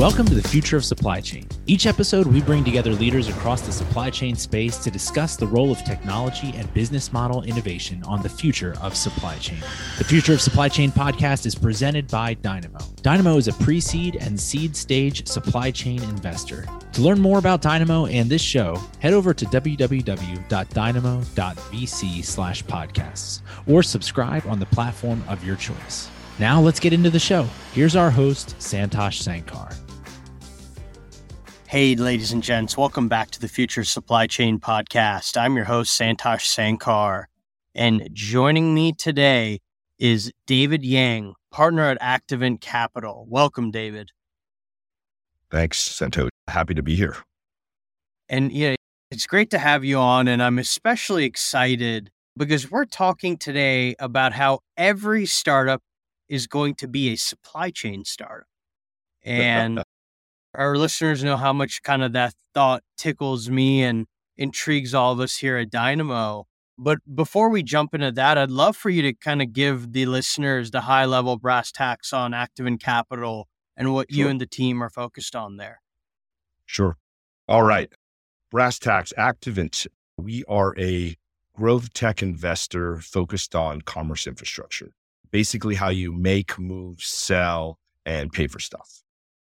Welcome to the Future of Supply Chain. Each episode, we bring together leaders across the supply chain space to discuss the role of technology and business model innovation on the future of supply chain. The Future of Supply Chain podcast is presented by Dynamo. Dynamo is a pre-seed and seed stage supply chain investor. To learn more about Dynamo and this show, head over to www.dynamo.vc/podcasts or subscribe on the platform of your choice. Now let's get into the show. Here's our host, Santosh Sankar. Hey, ladies and gents, welcome back to the Future Supply Chain Podcast. I'm your host, Santosh Sankar, and joining me today is David Yang, partner at Activant Capital. Welcome, David. Thanks, Santosh. Happy to be here. And yeah, it's great to have you on, and I'm especially excited because we're talking today about how every startup is going to be a supply chain startup. And our listeners know how much kind of that thought tickles me and intrigues all of us here at Dynamo. But before we jump into that, I'd love for you to kind of give the listeners the high level brass tacks on Activant Capital and what you and the team are focused on there. Sure. All right. Brass tacks, Activant. We are a growth tech investor focused on commerce infrastructure. Basically how you make, move, sell, and pay for stuff.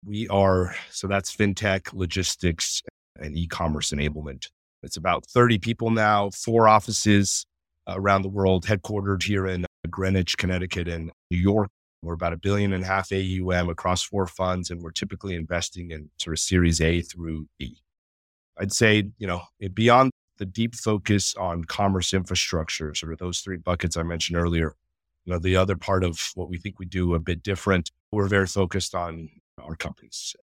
So that's fintech, logistics, and e-commerce enablement. It's about 30 people now, 4 offices around the world, headquartered here in Greenwich, Connecticut, and New York. We're about $1.5 billion AUM across 4 funds, and we're typically investing in sort of Series A through E. I'd say, beyond the deep focus on commerce infrastructure, sort of those 3 buckets I mentioned earlier, the other part of what we think we do a bit different, we're very focused on our companies,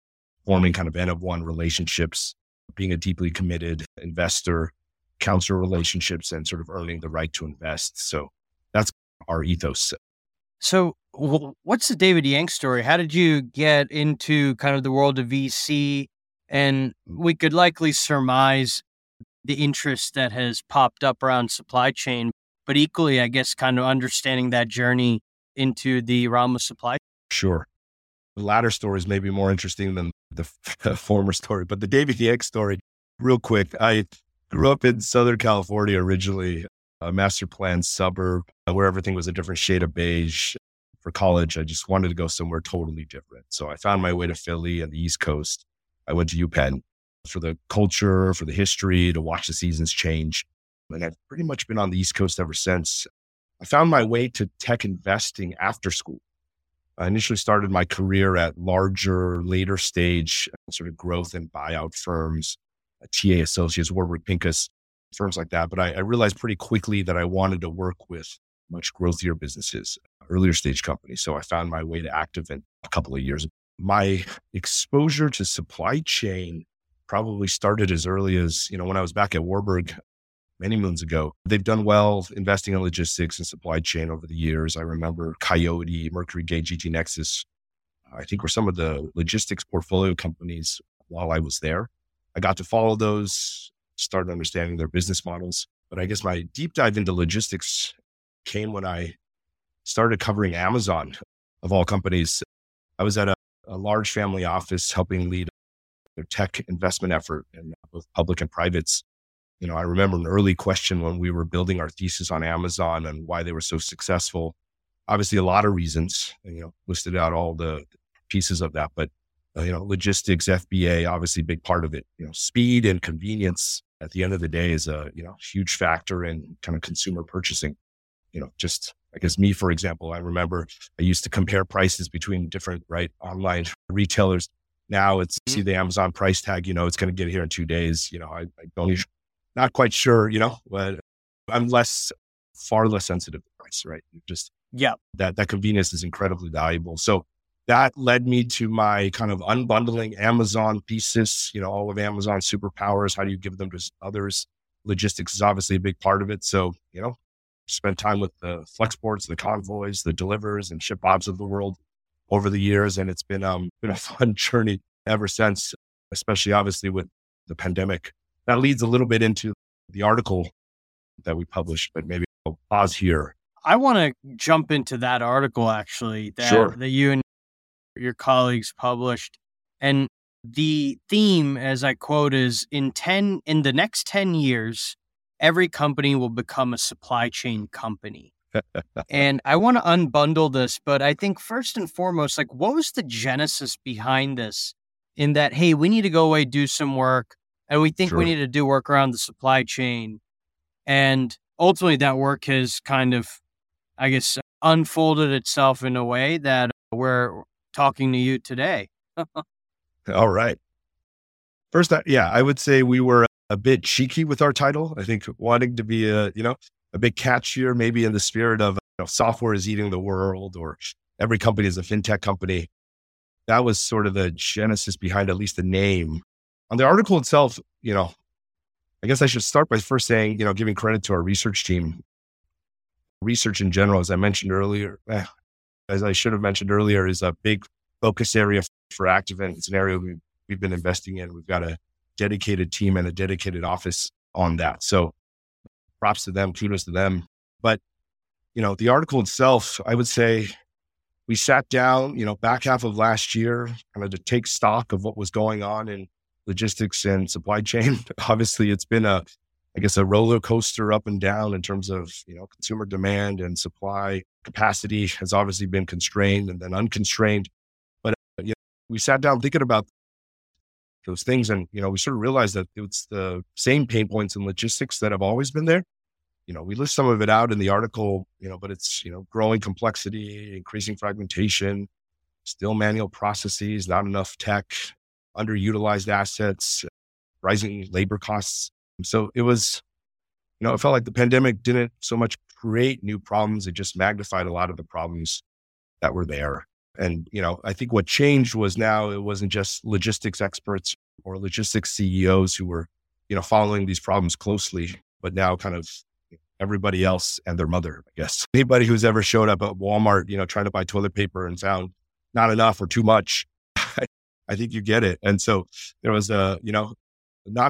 forming kind of N-of-1 relationships, being a deeply committed investor, counselor relationships, and sort of earning the right to invest. So that's our ethos. So what's the David Yang story? How did you get into kind of the world of VC? And we could likely surmise the interest that has popped up around supply chain. But equally, I guess, kind of understanding that journey into the realm of supply. Sure. The latter story is maybe more interesting than the former story. But the David Yang story, real quick, I grew up in Southern California originally, a master planned suburb where everything was a different shade of beige. For college, I just wanted to go somewhere totally different. So I found my way to Philly and the East Coast. I went to UPenn for the culture, for the history, to watch the seasons change. And I've pretty much been on the East Coast ever since. I found my way to tech investing after school. I initially started my career at larger, later stage sort of growth and buyout firms, TA Associates, Warburg Pincus, firms like that. But I realized pretty quickly that I wanted to work with much growthier businesses, earlier stage companies. So I found my way to Activant a couple of years ago. My exposure to supply chain probably started as early as, when I was back at Warburg, many moons ago. They've done well investing in logistics and supply chain over the years. I remember Coyote, Mercury Gate, GT Nexus, I think were some of the logistics portfolio companies while I was there. I got to follow those, started understanding their business models. But I guess my deep dive into logistics came when I started covering Amazon, of all companies. I was at a large family office helping lead their tech investment effort in both public and privates. I remember an early question when we were building our thesis on Amazon and why they were so successful. Obviously, a lot of reasons, listed out all the pieces of that. But, logistics, FBA, obviously a big part of it. Speed and convenience at the end of the day is a, huge factor in kind of consumer purchasing. I guess me, for example, I remember I used to compare prices between different, online retailers. Now it's see the Amazon price tag, it's going to get here in 2 days. I don't even. Not quite sure, but I'm far less sensitive to price, right? That convenience is incredibly valuable. So that led me to my kind of unbundling Amazon thesis, all of Amazon's superpowers. How do you give them to others? Logistics is obviously a big part of it. So, spent time with the Flexports, the Convoys, the Delivers, and Shipbobs of the world over the years. And it's been a fun journey ever since, especially obviously with the pandemic. That leads a little bit into the article that we published, but maybe I'll pause here. I want to jump into that article, actually, that you and your colleagues published. And the theme, as I quote, is in the next 10 years, every company will become a supply chain company. And I want to unbundle this, but I think first and foremost, like, what was the genesis behind this? In that, hey, we need to go away, do some work, and we think we need to do work around the supply chain. And ultimately, that work has kind of, I guess, unfolded itself in a way that we're talking to you today. All right. First, I would say we were a bit cheeky with our title. I think wanting to be a bit catchier, maybe in the spirit of software is eating the world, or every company is a fintech company. That was sort of the genesis behind at least the name. On the article itself, I guess I should start by first saying, giving credit to our research team. Research in general, as I should have mentioned earlier, is a big focus area for Activant. It's an area we've been investing in. We've got a dedicated team and a dedicated office on that. So props to them, kudos to them. But, the article itself, I would say we sat down, back half of last year, kind of to take stock of what was going on in logistics and supply chain. Obviously, it's been a roller coaster up and down in terms of, consumer demand and supply. Capacity has obviously been constrained and then unconstrained. But we sat down thinking about those things, and, we sort of realized that it's the same pain points in logistics that have always been there. We list some of it out in the article, but it's, growing complexity, increasing fragmentation, still manual processes, not enough tech, underutilized assets, rising labor costs. So it was, it felt like the pandemic didn't so much create new problems. It just magnified a lot of the problems that were there. And, I think what changed was now it wasn't just logistics experts or logistics CEOs who were, following these problems closely, but now kind of everybody else and their mother, I guess. Anybody who's ever showed up at Walmart, trying to buy toilet paper and found not enough or too much, I think you get it. And so there was not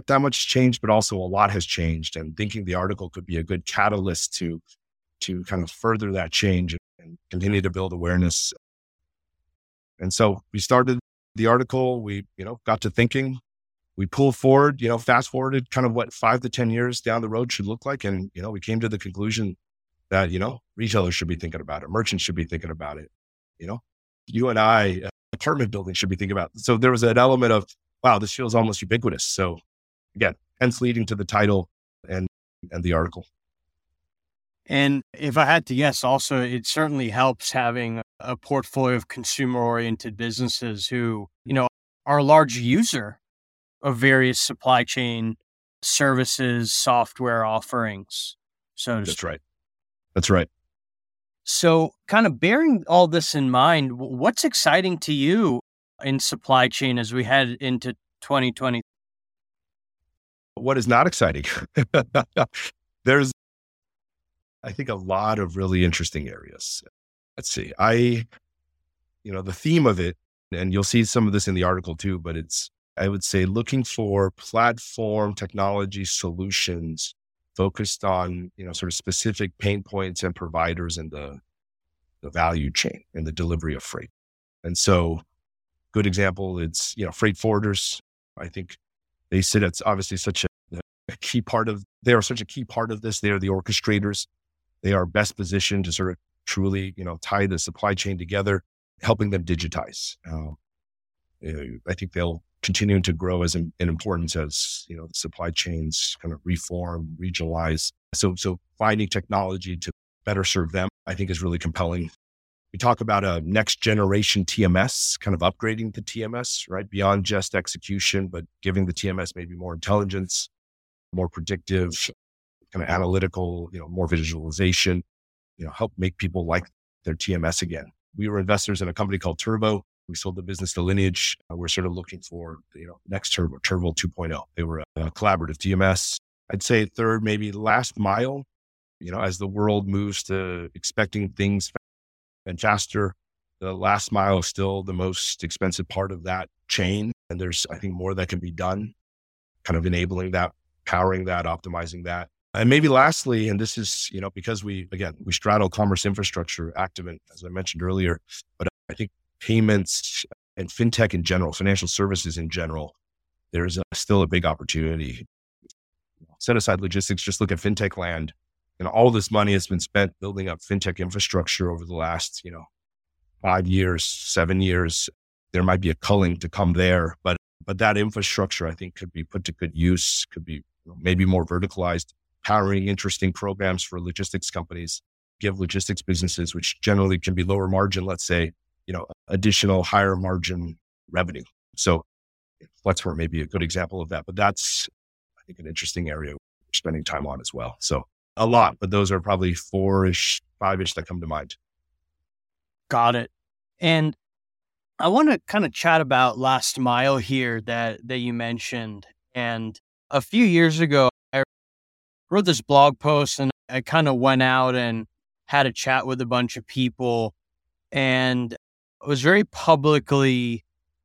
that much change, but also a lot has changed. And thinking the article could be a good catalyst to kind of further that change and continue to build awareness. And so we started the article, we, got to thinking, we pulled forward, fast forwarded kind of what 5 to 10 years down the road should look like. And, we came to the conclusion that, retailers should be thinking about it. Merchants should be thinking about it. You and I, apartment buildings should be thinking about it. So there was an element of, wow, this feels almost ubiquitous. So again, hence leading to the title and the article. And if I had to guess also, it certainly helps having a portfolio of consumer-oriented businesses who, are a large user of various supply chain services, software offerings. So that's right. That's right. So kind of bearing all this in mind, what's exciting to you in supply chain as we head into 2020? What is not exciting? There's, I think, a lot of really interesting areas. Let's see. The theme of it, and you'll see some of this in the article too, but it's, I would say, looking for platform technology solutions focused on, sort of specific pain points and providers in the value chain and the delivery of freight. And so good example, it's, freight forwarders. I think they sit at obviously such a key part of this. They are the orchestrators. They are best positioned to sort of truly, tie the supply chain together, helping them digitize. I think they'll continue to grow as in importance as, supply chains kind of reform, regionalize. So finding technology to better serve them, I think, is really compelling. We talk about a next generation TMS, kind of upgrading the TMS, right? Beyond just execution, but giving the TMS maybe more intelligence, more predictive, kind of analytical, more visualization, help make people like their TMS again. We were investors in a company called Turbo. We sold the business to Lineage. We're sort of looking for, next Turbo 2.0. They were a collaborative TMS. I'd say third, maybe last mile, as the world moves to expecting things and faster, the last mile is still the most expensive part of that chain. And there's, I think, more that can be done, kind of enabling that, powering that, optimizing that. And maybe lastly, and this is, because we straddle commerce infrastructure, Activant, as I mentioned earlier, but I think payments, and fintech in general, financial services in general, there is still a big opportunity. Set aside logistics, just look at fintech land. And all this money has been spent building up fintech infrastructure over the last, 5 years, 7 years. There might be a culling to come there, but that infrastructure, I think, could be put to good use, could be maybe more verticalized, powering interesting programs for logistics companies, give logistics businesses, which generally can be lower margin, let's say, additional higher margin revenue. So Flexport may be a good example of that, but that's, I think, an interesting area we're spending time on as well. So a lot, but those are probably four-ish, five-ish that come to mind. Got it. And I want to kind of chat about last mile here that you mentioned. And a few years ago, I wrote this blog post and I kind of went out and had a chat with a bunch of people. And I was very publicly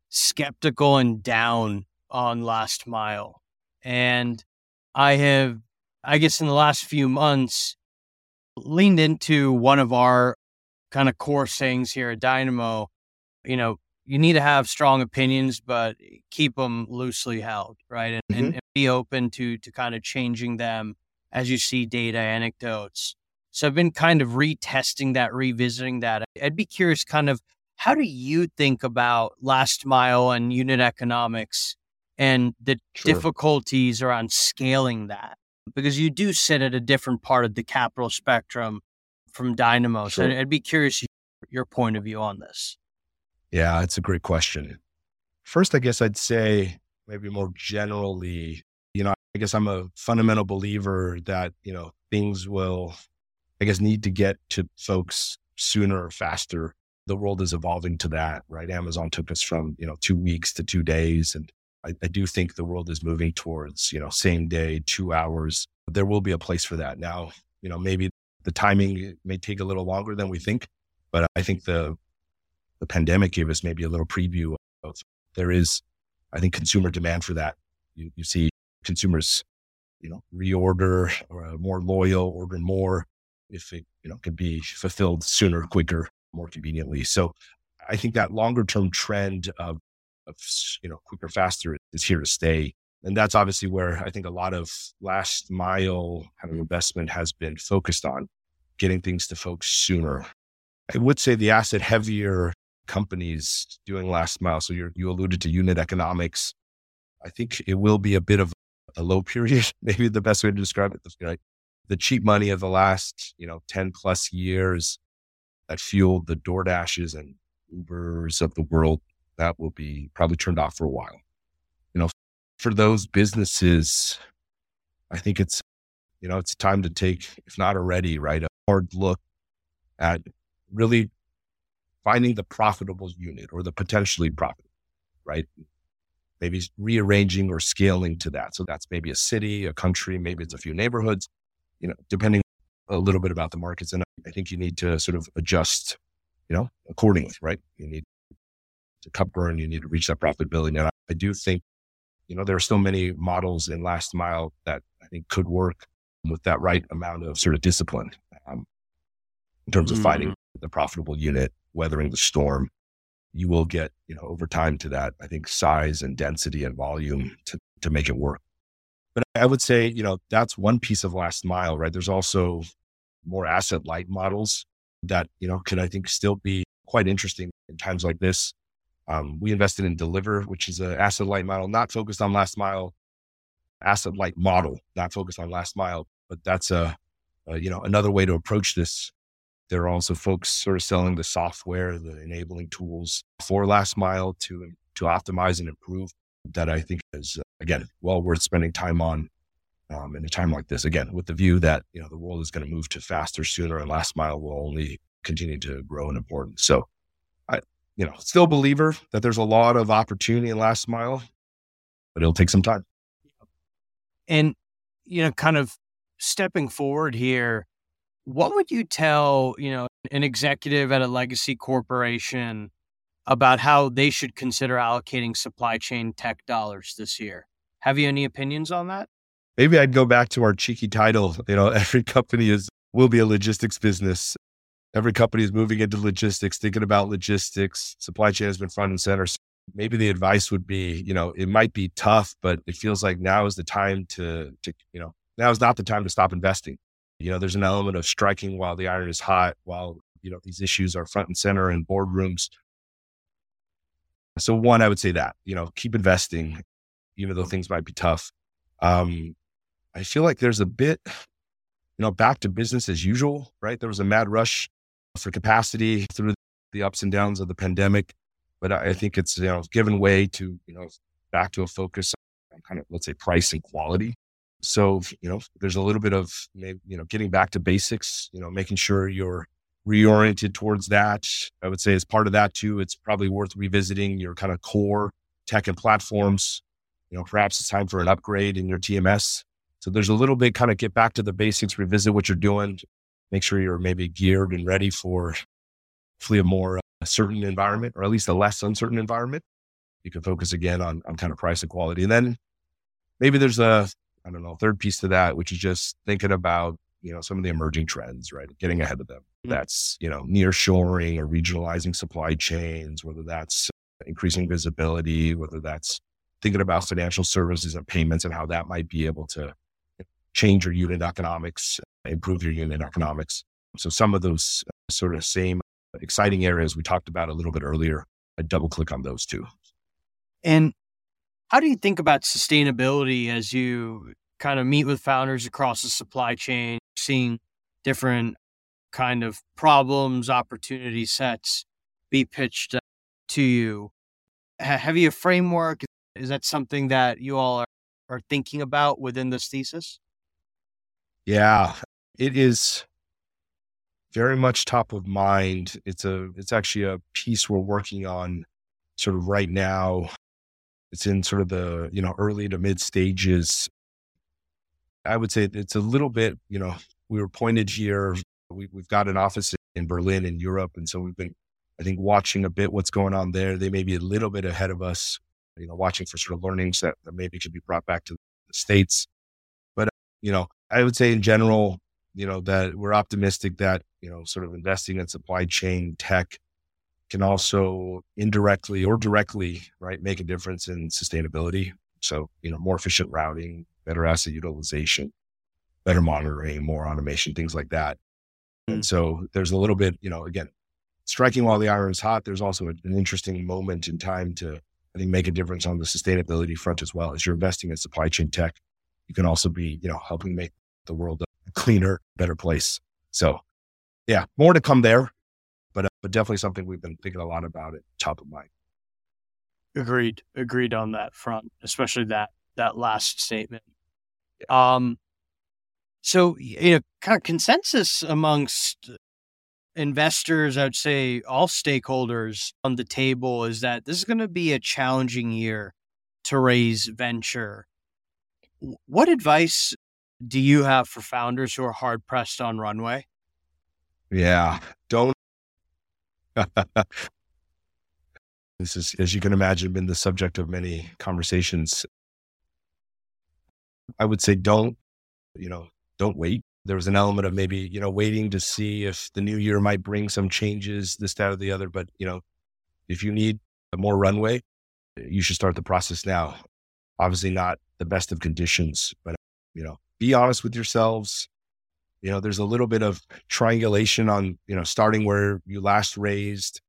skeptical and down on last mile. And I guess in the last few months, leaned into one of our kind of core sayings here at Dynamo, you need to have strong opinions, but keep them loosely held, right? And, mm-hmm. and be open to kind of changing them as you see data, anecdotes. So I've been kind of retesting that, revisiting that. I'd be curious kind of, how do you think about last mile and unit economics and the difficulties around scaling that? Because you do sit at a different part of the capital spectrum from Dynamo. Sure. So I'd be curious your point of view on this. Yeah, it's a great question. First, I guess I'd say maybe more generally, I guess I'm a fundamental believer that, things will, need to get to folks sooner or faster. The world is evolving to that, right? Amazon took us from, 2 weeks to 2 days. And I do think the world is moving towards, same day, 2 hours. There will be a place for that. Now, maybe the timing may take a little longer than we think, but I think the pandemic gave us maybe a little preview of there is, I think, consumer demand for that. You see consumers, reorder or more loyal, order more if it, can be fulfilled sooner, quicker, more conveniently. So I think that longer term trend of quicker, faster is here to stay. And that's obviously where I think a lot of last mile kind of investment has been focused on, getting things to folks sooner. I would say the asset heavier companies doing last mile. So you alluded to unit economics. I think it will be a bit of a low period, maybe the best way to describe it. The cheap money of the last, 10 plus years that fueled the DoorDashes and Ubers of the world, that will be probably turned off for a while. For those businesses, I think it's, it's time to take, if not already, right, a hard look at really finding the profitable unit or the potentially profitable, right? Maybe rearranging or scaling to that. So that's maybe a city, a country, maybe it's a few neighborhoods, depending a little bit about the markets. And I think you need to sort of adjust, accordingly, right? You need to cut burn, you need to reach that profitability. And I do think, there are still many models in last mile that I think could work with that right amount of sort of discipline in terms of finding the profitable unit, weathering the storm. You will get, over time to that, I think, size and density and volume to make it work. But I would say, that's one piece of last mile, right? There's also more asset light models that, can, I think, still be quite interesting in times like this. We invested in Deliver, which is an asset light model, not focused on last mile, asset light model, not focused on last mile, but that's another way to approach this. There are also folks sort of selling the software, the enabling tools for last mile to optimize and improve that I think is, again, well worth spending time on in a time like this. Again, with the view that, the world is going to move to faster, sooner, and last mile will only continue to grow in importance. So still a believer that there's a lot of opportunity in last mile, but it'll take some time. And, kind of stepping forward here, what would you tell, an executive at a legacy corporation about how they should consider allocating supply chain tech dollars this year? Have you any opinions on that? Maybe I'd go back to our cheeky title. Every company will be a logistics business. Every company is moving into logistics, thinking about logistics. Supply chain has been front and center. So maybe the advice would be, you know, it might be tough, but it feels like now is the time to you know, now is not the time to stop investing. You know, there's an element of striking while the iron is hot, while, you know, these issues are front and center in boardrooms. So one, I would say that, you know, keep investing, even though things might be tough. I feel like there's a bit, you know, back to business as usual, right? There was a mad rush for capacity through the ups and downs of the pandemic. But I think it's, you know, given way to, you know, back to a focus on kind of, let's say, price and quality. So, you know, there's a little bit of, maybe, you know, getting back to basics, you know, making sure you're reoriented towards that. I would say as part of that too, it's probably worth revisiting your kind of core tech and platforms. You know, perhaps it's time for an upgrade in your TMS. So there's a little bit kind of get back to the basics, revisit what you're doing, make sure you're maybe geared and ready for hopefully a more certain environment, or at least a less uncertain environment. You can focus again on kind of price and quality. And then maybe there's a, I don't know, third piece to that, which is just thinking about, you know, some of the emerging trends, right? Getting ahead of them. That's, you know, nearshoring or regionalizing supply chains, whether that's increasing visibility, whether that's thinking about financial services and payments and how that might be able to change your unit economics, improve your unit economics. So some of those sort of same exciting areas we talked about a little bit earlier, I double click on those too. And how do you think about sustainability as you kind of meet with founders across the supply chain, seeing different kind of problems, opportunity sets be pitched to you? Have you a framework? Is that something that you all are thinking about within this thesis? Yeah, it is very much top of mind. It's actually a piece we're working on sort of right now. It's in sort of the, you know, early to mid stages. I would say it's a little bit, you know, we were pointed here. We've got an office in Berlin in Europe. And so we've been, I think, watching a bit what's going on there. They may be a little bit ahead of us, you know, watching for sort of learnings that maybe could be brought back to the States. But, you know, I would say in general, you know, that we're optimistic that, you know, sort of investing in supply chain tech can also indirectly or directly, right, make a difference in sustainability. So, you know, more efficient routing, better asset utilization, better monitoring, more automation, things like that. And so there's a little bit, you know, again, striking while the iron is hot. There's also an interesting moment in time to, I think, make a difference on the sustainability front as well. As you're investing in supply chain tech, you can also be, you know, helping make the world a cleaner, better place. So yeah, more to come there. But definitely something we've been thinking a lot about at top of mind. Agreed on that front, especially that last statement. Yeah. So, you know, kind of consensus amongst investors, I would say all stakeholders on the table, is that this is going to be a challenging year to raise venture. What advice do you have for founders who are hard pressed on runway? Yeah, don't. This is, as you can imagine, been the subject of many conversations. I would say don't wait. There was an element of maybe, you know, waiting to see if the new year might bring some changes, this, that, or the other. But, you know, if you need more runway, you should start the process now. Obviously not the best of conditions, but, you know, be honest with yourselves. You know, there's a little bit of triangulation on, you know, starting where you last raised.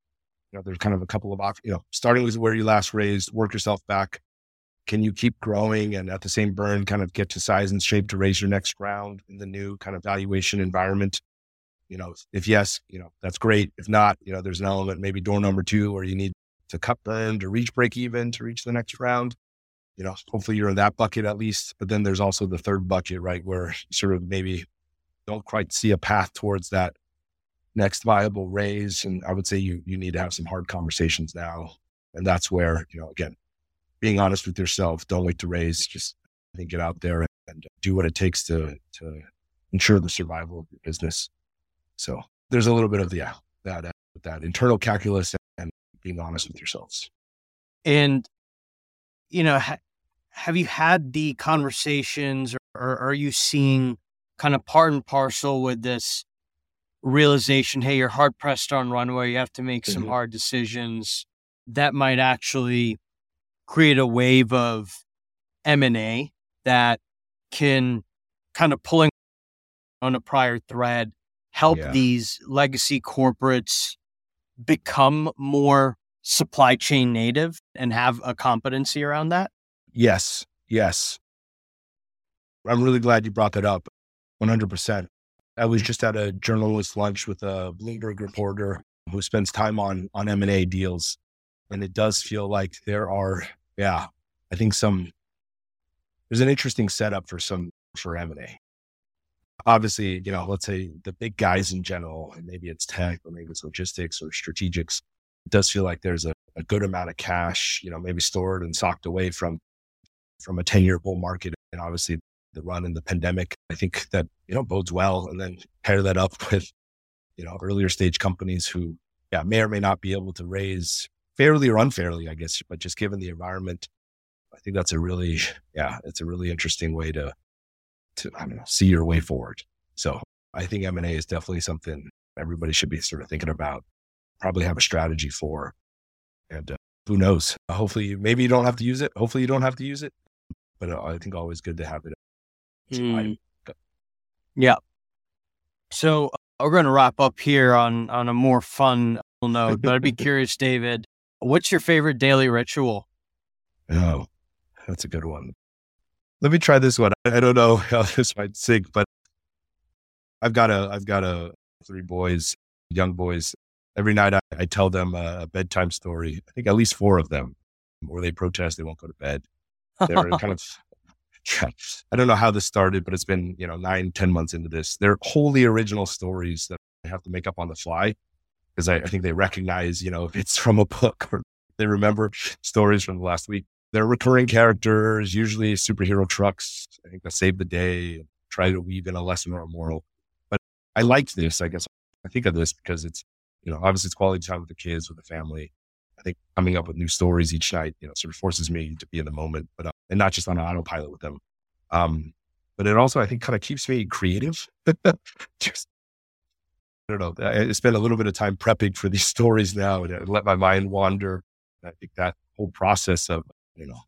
You know, there's kind of a couple of, you know, starting with where you last raised, work yourself back. Can you keep growing and at the same burn kind of get to size and shape to raise your next round in the new kind of valuation environment? You know, if yes, you know, that's great. If not, you know, there's an element, maybe door number two, where you need to cut burn to reach break even, to reach the next round. You know, hopefully you're in that bucket at least. But then there's also the third bucket, right, where sort of maybe don't quite see a path towards that next viable raise. And I would say you need to have some hard conversations now. And that's where, you know, again, being honest with yourself, don't wait to raise, just, I think, get out there and do what it takes to ensure the survival of your business. So there's a little bit of that internal calculus and being honest with yourselves. And, you know, have you had the conversations, or are you seeing kind of part and parcel with this realization, hey, you're hard pressed on runway, you have to make some hard decisions, that might actually create a wave of M&A that can kind of pulling on a prior thread, help these legacy corporates become more supply chain native and have a competency around that? Yes. Yes. I'm really glad you brought that up. 100%. I was just at a journalist lunch with a Bloomberg reporter who spends time on M&A deals. And it does feel like there are, I think there's an interesting setup for M&A. Obviously, let's say the big guys in general, and maybe it's tech or maybe it's logistics or strategics, it does feel like there's a good amount of cash, maybe stored and socked away from a 10-year bull market. And obviously the run in the pandemic, I think that, bodes well. And then pair that up with, earlier stage companies who may or may not be able to raise fairly or unfairly, I guess, but just given the environment, I think that's it's a really interesting way to see your way forward. So I think M&A is definitely something everybody should be sort of thinking about, probably have a strategy for, and who knows? Hopefully, maybe you don't have to use it. Hopefully you don't have to use it, but I think always good to have it. Yeah. So we're going to wrap up here on a more fun note, but I'd be curious, David, what's your favorite daily ritual? Oh, that's a good one. Let me try this one. I don't know how this might sink, but I've got 3 boys, young boys. Every night I tell them a bedtime story. I think at least 4 of them, or they protest, they won't go to bed. They're kind of, I don't know how this started, but it's been, 9-10 months into this. They're wholly original stories that I have to make up on the fly because I think they recognize, if it's from a book or they remember stories from the last week. They're recurring characters, usually superhero trucks. I think that save the day, try to weave in a lesson or a moral. But I liked this, I guess. I think of this because it's, obviously it's quality time with the kids, with the family. I think coming up with new stories each night, sort of forces me to be in the moment, but and not just on autopilot with them. But it also, I think, kind of keeps me creative. Just, I don't know. I spend a little bit of time prepping for these stories now and I let my mind wander. I think that whole process of,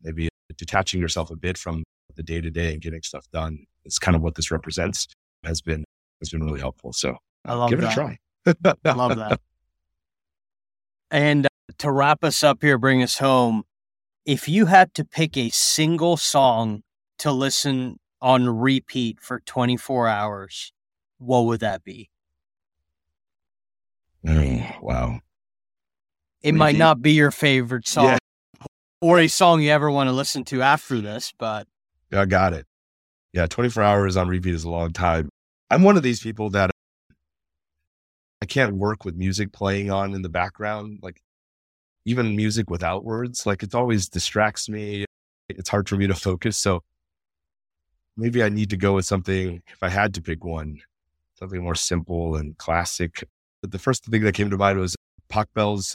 maybe detaching yourself a bit from the day to day and getting stuff done is kind of what this represents, has been really helpful. So I love give it a try. I love that. And to wrap us up here, bring us home. If you had to pick a single song to listen on repeat for 24 hours, what would that be? Oh, wow. It repeat? Might not be your favorite song. Yeah. Or a song you ever want to listen to after this, but. I got it. Yeah, 24 hours on repeat is a long time. I'm one of these people that I can't work with music playing on in the background, like even music without words, like it always distracts me. It's hard for me to focus. So maybe I need to go with something, if I had to pick one, something more simple and classic. But the first thing that came to mind was Pachelbel's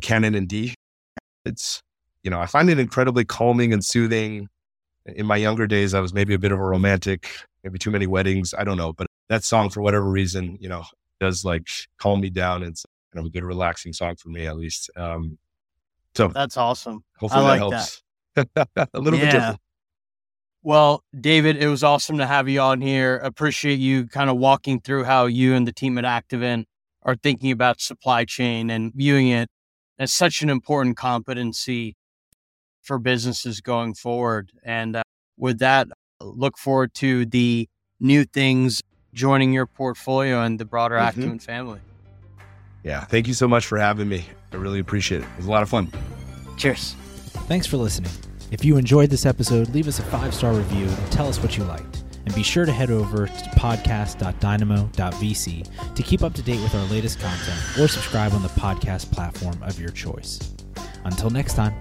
Canon in D. It's, I find it incredibly calming and soothing. In my younger days, I was maybe a bit of a romantic, maybe too many weddings. I don't know. But that song, for whatever reason, does like calm me down. It's kind of a good relaxing song for me, at least. So that's awesome. Hopefully that helps. That. A little bit different. Well, David, it was awesome to have you on here. Appreciate you kind of walking through how you and the team at Activant are thinking about supply chain and viewing it as such an important competency for businesses going forward. And with that, look forward to the new things joining your portfolio and the broader Activant family. Yeah. Thank you so much for having me. I really appreciate it. It was a lot of fun. Cheers. Thanks for listening. If you enjoyed this episode, leave us a 5-star review and tell us what you liked. And be sure to head over to podcast.dynamo.vc to keep up to date with our latest content or subscribe on the podcast platform of your choice. Until next time.